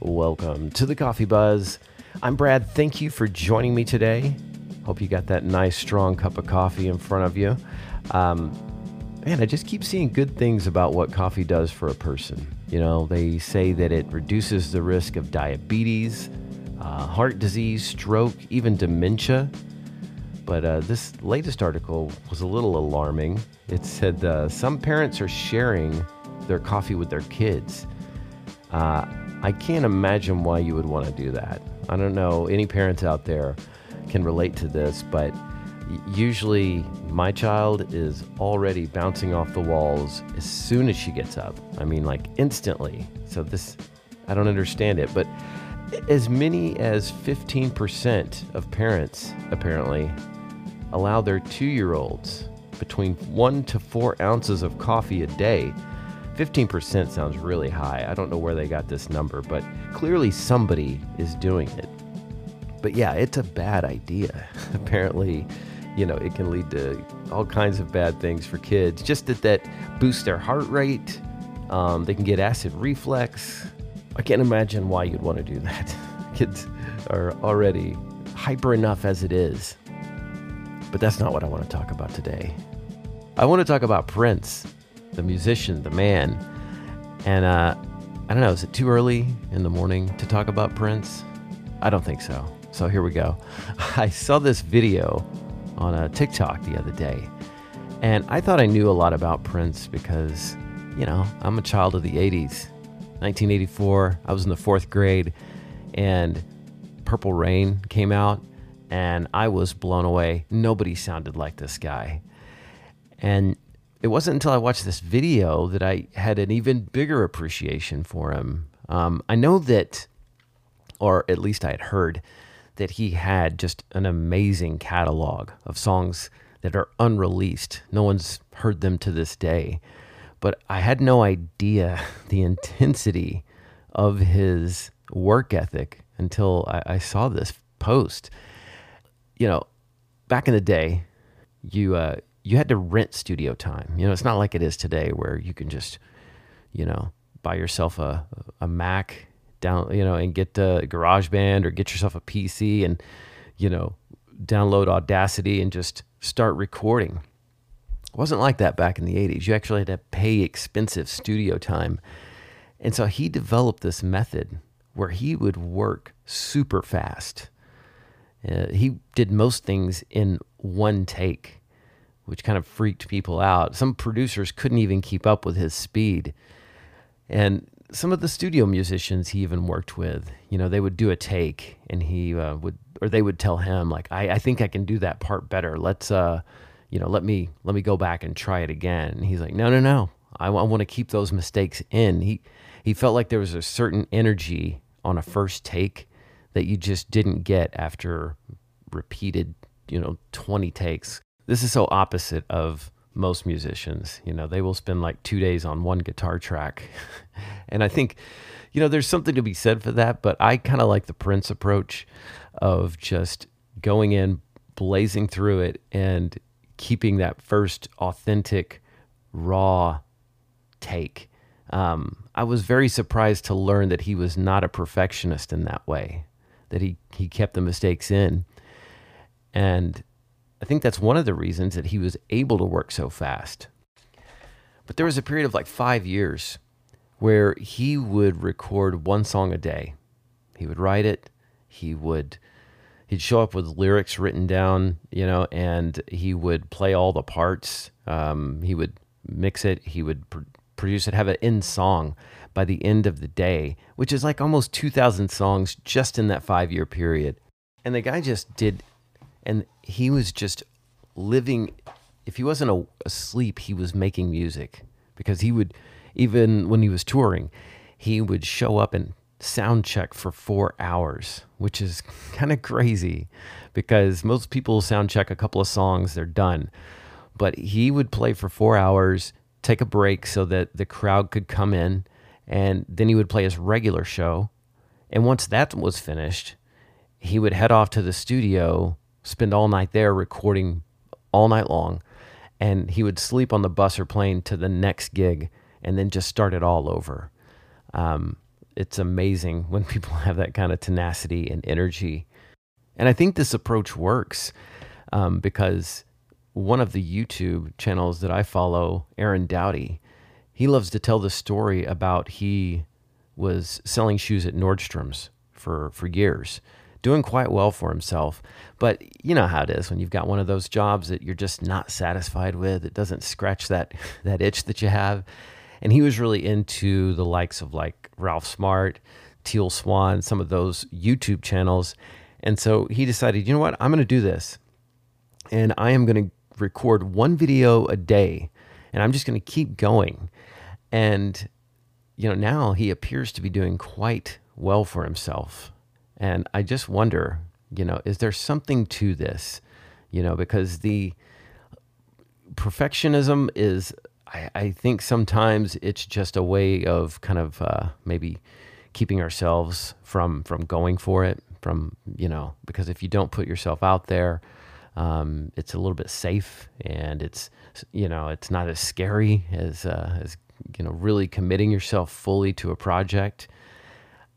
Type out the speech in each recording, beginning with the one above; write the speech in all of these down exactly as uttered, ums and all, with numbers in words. welcome to The Coffee Buzz. I'm Brad. Thank you for joining me today. Hope you got that nice, strong cup of coffee in front of you. Um, man, I just keep seeing good things about what coffee does for a person. You know, they say that it reduces the risk of diabetes, uh, heart disease, stroke, even dementia. But uh, this latest article was a little alarming. It said uh, some parents are sharing their coffee with their kids. Uh, I can't imagine why you would want to do that. I don't know, any parents out there can relate to this, but usually my child is already bouncing off the walls as soon as she gets up. I mean, like instantly. So this, I don't understand it, but as many as fifteen percent of parents apparently allow their two-year-olds between one to four ounces of coffee a day. fifteen percent sounds really high. I don't know where they got this number, but clearly somebody is doing it. But yeah, it's a bad idea. Apparently, you know, it can lead to all kinds of bad things for kids. Just that that boosts their heart rate. Um, they can get acid reflux. I can't imagine why you'd want to do that. Kids are already hyper enough as it is. But that's not what I want to talk about today. I want to talk about Prince, the musician, the man. And uh, I don't know, is it too early in the morning to talk about Prince? I don't think so. So here we go. I saw this video on a TikTok the other day, and I thought I knew a lot about Prince because, you know, I'm a child of the eighties. nineteen eighty-four, I was in the fourth grade, and Purple Rain came out, and I was blown away. Nobody sounded like this guy. And it wasn't until I watched this video that I had an even bigger appreciation for him. Um, I know that, or at least I had heard, that he had just an amazing catalog of songs that are unreleased. No one's heard them to this day. But I had no idea the intensity of his work ethic until I, I saw this post. You know, back in the day, you uh, you had to rent studio time. You know, it's not like it is today where you can just, you know, buy yourself a, a Mac down, you know, and get a GarageBand or get yourself a P C and, you know, download Audacity and just start recording. It wasn't like that back in the eighties. You actually had to pay expensive studio time. And so he developed this method where he would work super fast. Uh, he did most things in one take, which kind of freaked people out. Some producers couldn't even keep up with his speed. And some of the studio musicians he even worked with, you know, they would do a take and he uh, would, or they would tell him like, I, I think I can do that part better. Let's, uh, you know, let me, let me go back and try it again. And he's like, no, no, no. I, w- I want to keep those mistakes in. He, he felt like there was a certain energy on a first take that you just didn't get after repeated, you know, twenty takes. This is so opposite of most musicians. You know, they will spend like two days on one guitar track. And I think, you know, there's something to be said for that, but I kind of like the Prince approach of just going in, blazing through it, and keeping that first authentic, raw take. Um, I was very surprised to learn that he was not a perfectionist in that way, that he, he kept the mistakes in. And I think that's one of the reasons that he was able to work so fast. But there was a period of like five years where he would record one song a day. He would write it. He would, he'd show up with lyrics written down, you know, and he would play all the parts. Um, he would mix it. He would pr- produce it, have an end song by the end of the day, which is like almost two thousand songs just in that five-year period. And the guy just did, and he was just living, if he wasn't asleep, he was making music. Because he would, even when he was touring, he would show up and sound check for four hours, which is kind of crazy because most people sound check a couple of songs, they're done. But he would play for four hours, take a break so that the crowd could come in, and then he would play his regular show. And once that was finished, he would head off to the studio, spend all night there recording all night long, and he would sleep on the bus or plane to the next gig and then just start it all over. Um, it's amazing when people have that kind of tenacity and energy. And I think this approach works um, because one of the YouTube channels that I follow, Aaron Doughty, he loves to tell the story about he was selling shoes at Nordstrom's for, for years, doing quite well for himself. But you know how it is when you've got one of those jobs that you're just not satisfied with. It doesn't scratch that, that itch that you have. And he was really into the likes of like Ralph Smart, Teal Swan, some of those YouTube channels. And so he decided, you know what, I'm going to do this. And I am going to record one video a day. And I'm just going to keep going. And, you know, now he appears to be doing quite well for himself. And I just wonder, you know, is there something to this? You know, because the perfectionism is, I, I think sometimes it's just a way of kind of uh, maybe keeping ourselves from from going for it. From, you know, because if you don't put yourself out there, um, it's a little bit safe, and it's, you know, it's not as scary as, uh, as, you know, really committing yourself fully to a project.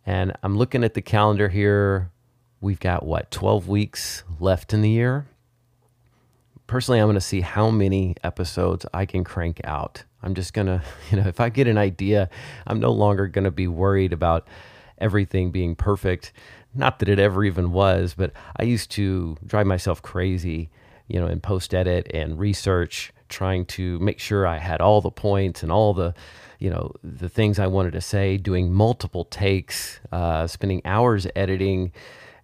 And I'm looking at the calendar here. We've got what, twelve weeks left in the year. Personally, I'm going to see how many episodes I can crank out. I'm just going to, you know, if I get an idea, I'm no longer going to be worried about everything being perfect. Not that it ever even was, but I used to drive myself crazy, you know, in post-edit and research, trying to make sure I had all the points and all the, you know, the things I wanted to say, doing multiple takes, uh, spending hours editing.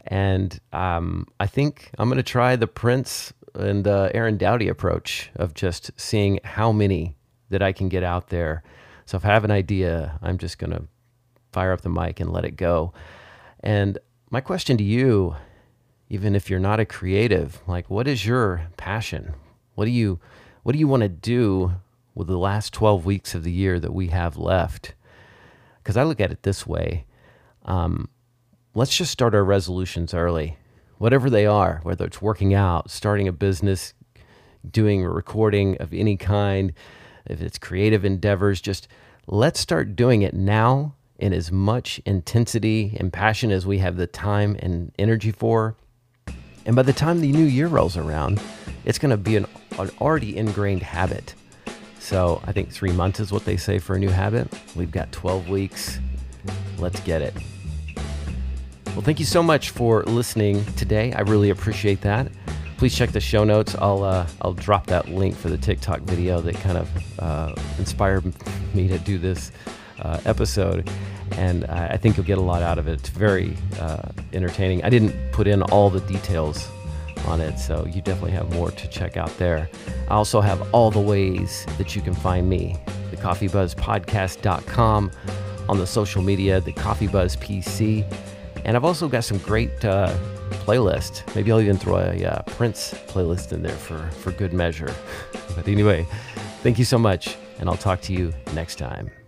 And um, I think I'm going to try the Prince and uh, Aaron Doughty approach of just seeing how many that I can get out there. So if I have an idea, I'm just going to fire up the mic and let it go. And my question to you, even if you're not a creative, like, what is your passion? What do you what do you want to do with the last twelve weeks of the year that we have left? Because I look at it this way. Um, let's just start our resolutions early, whatever they are, whether it's working out, starting a business, doing a recording of any kind, if it's creative endeavors, just let's start doing it now, in as much intensity and passion as we have the time and energy for. And by the time the new year rolls around, it's going to be an, an already ingrained habit. So I think three months is what they say for a new habit. We've got twelve weeks. Let's get it. Well, thank you so much for listening today. I really appreciate that. Please check the show notes. I'll uh, I'll drop that link for the TikTok video that kind of uh, inspired me to do this Uh, episode, and I, I think you'll get a lot out of it. It's very uh, entertaining. I didn't put in all the details on it, so you definitely have more to check out there. I also have all the ways that you can find me, the coffee buzz podcast dot com, on the social media, the Coffee Buzz P C, and I've also got some great uh, playlists. Maybe I'll even throw a uh, Prince playlist in there for, for good measure. But anyway, thank you so much, and I'll talk to you next time.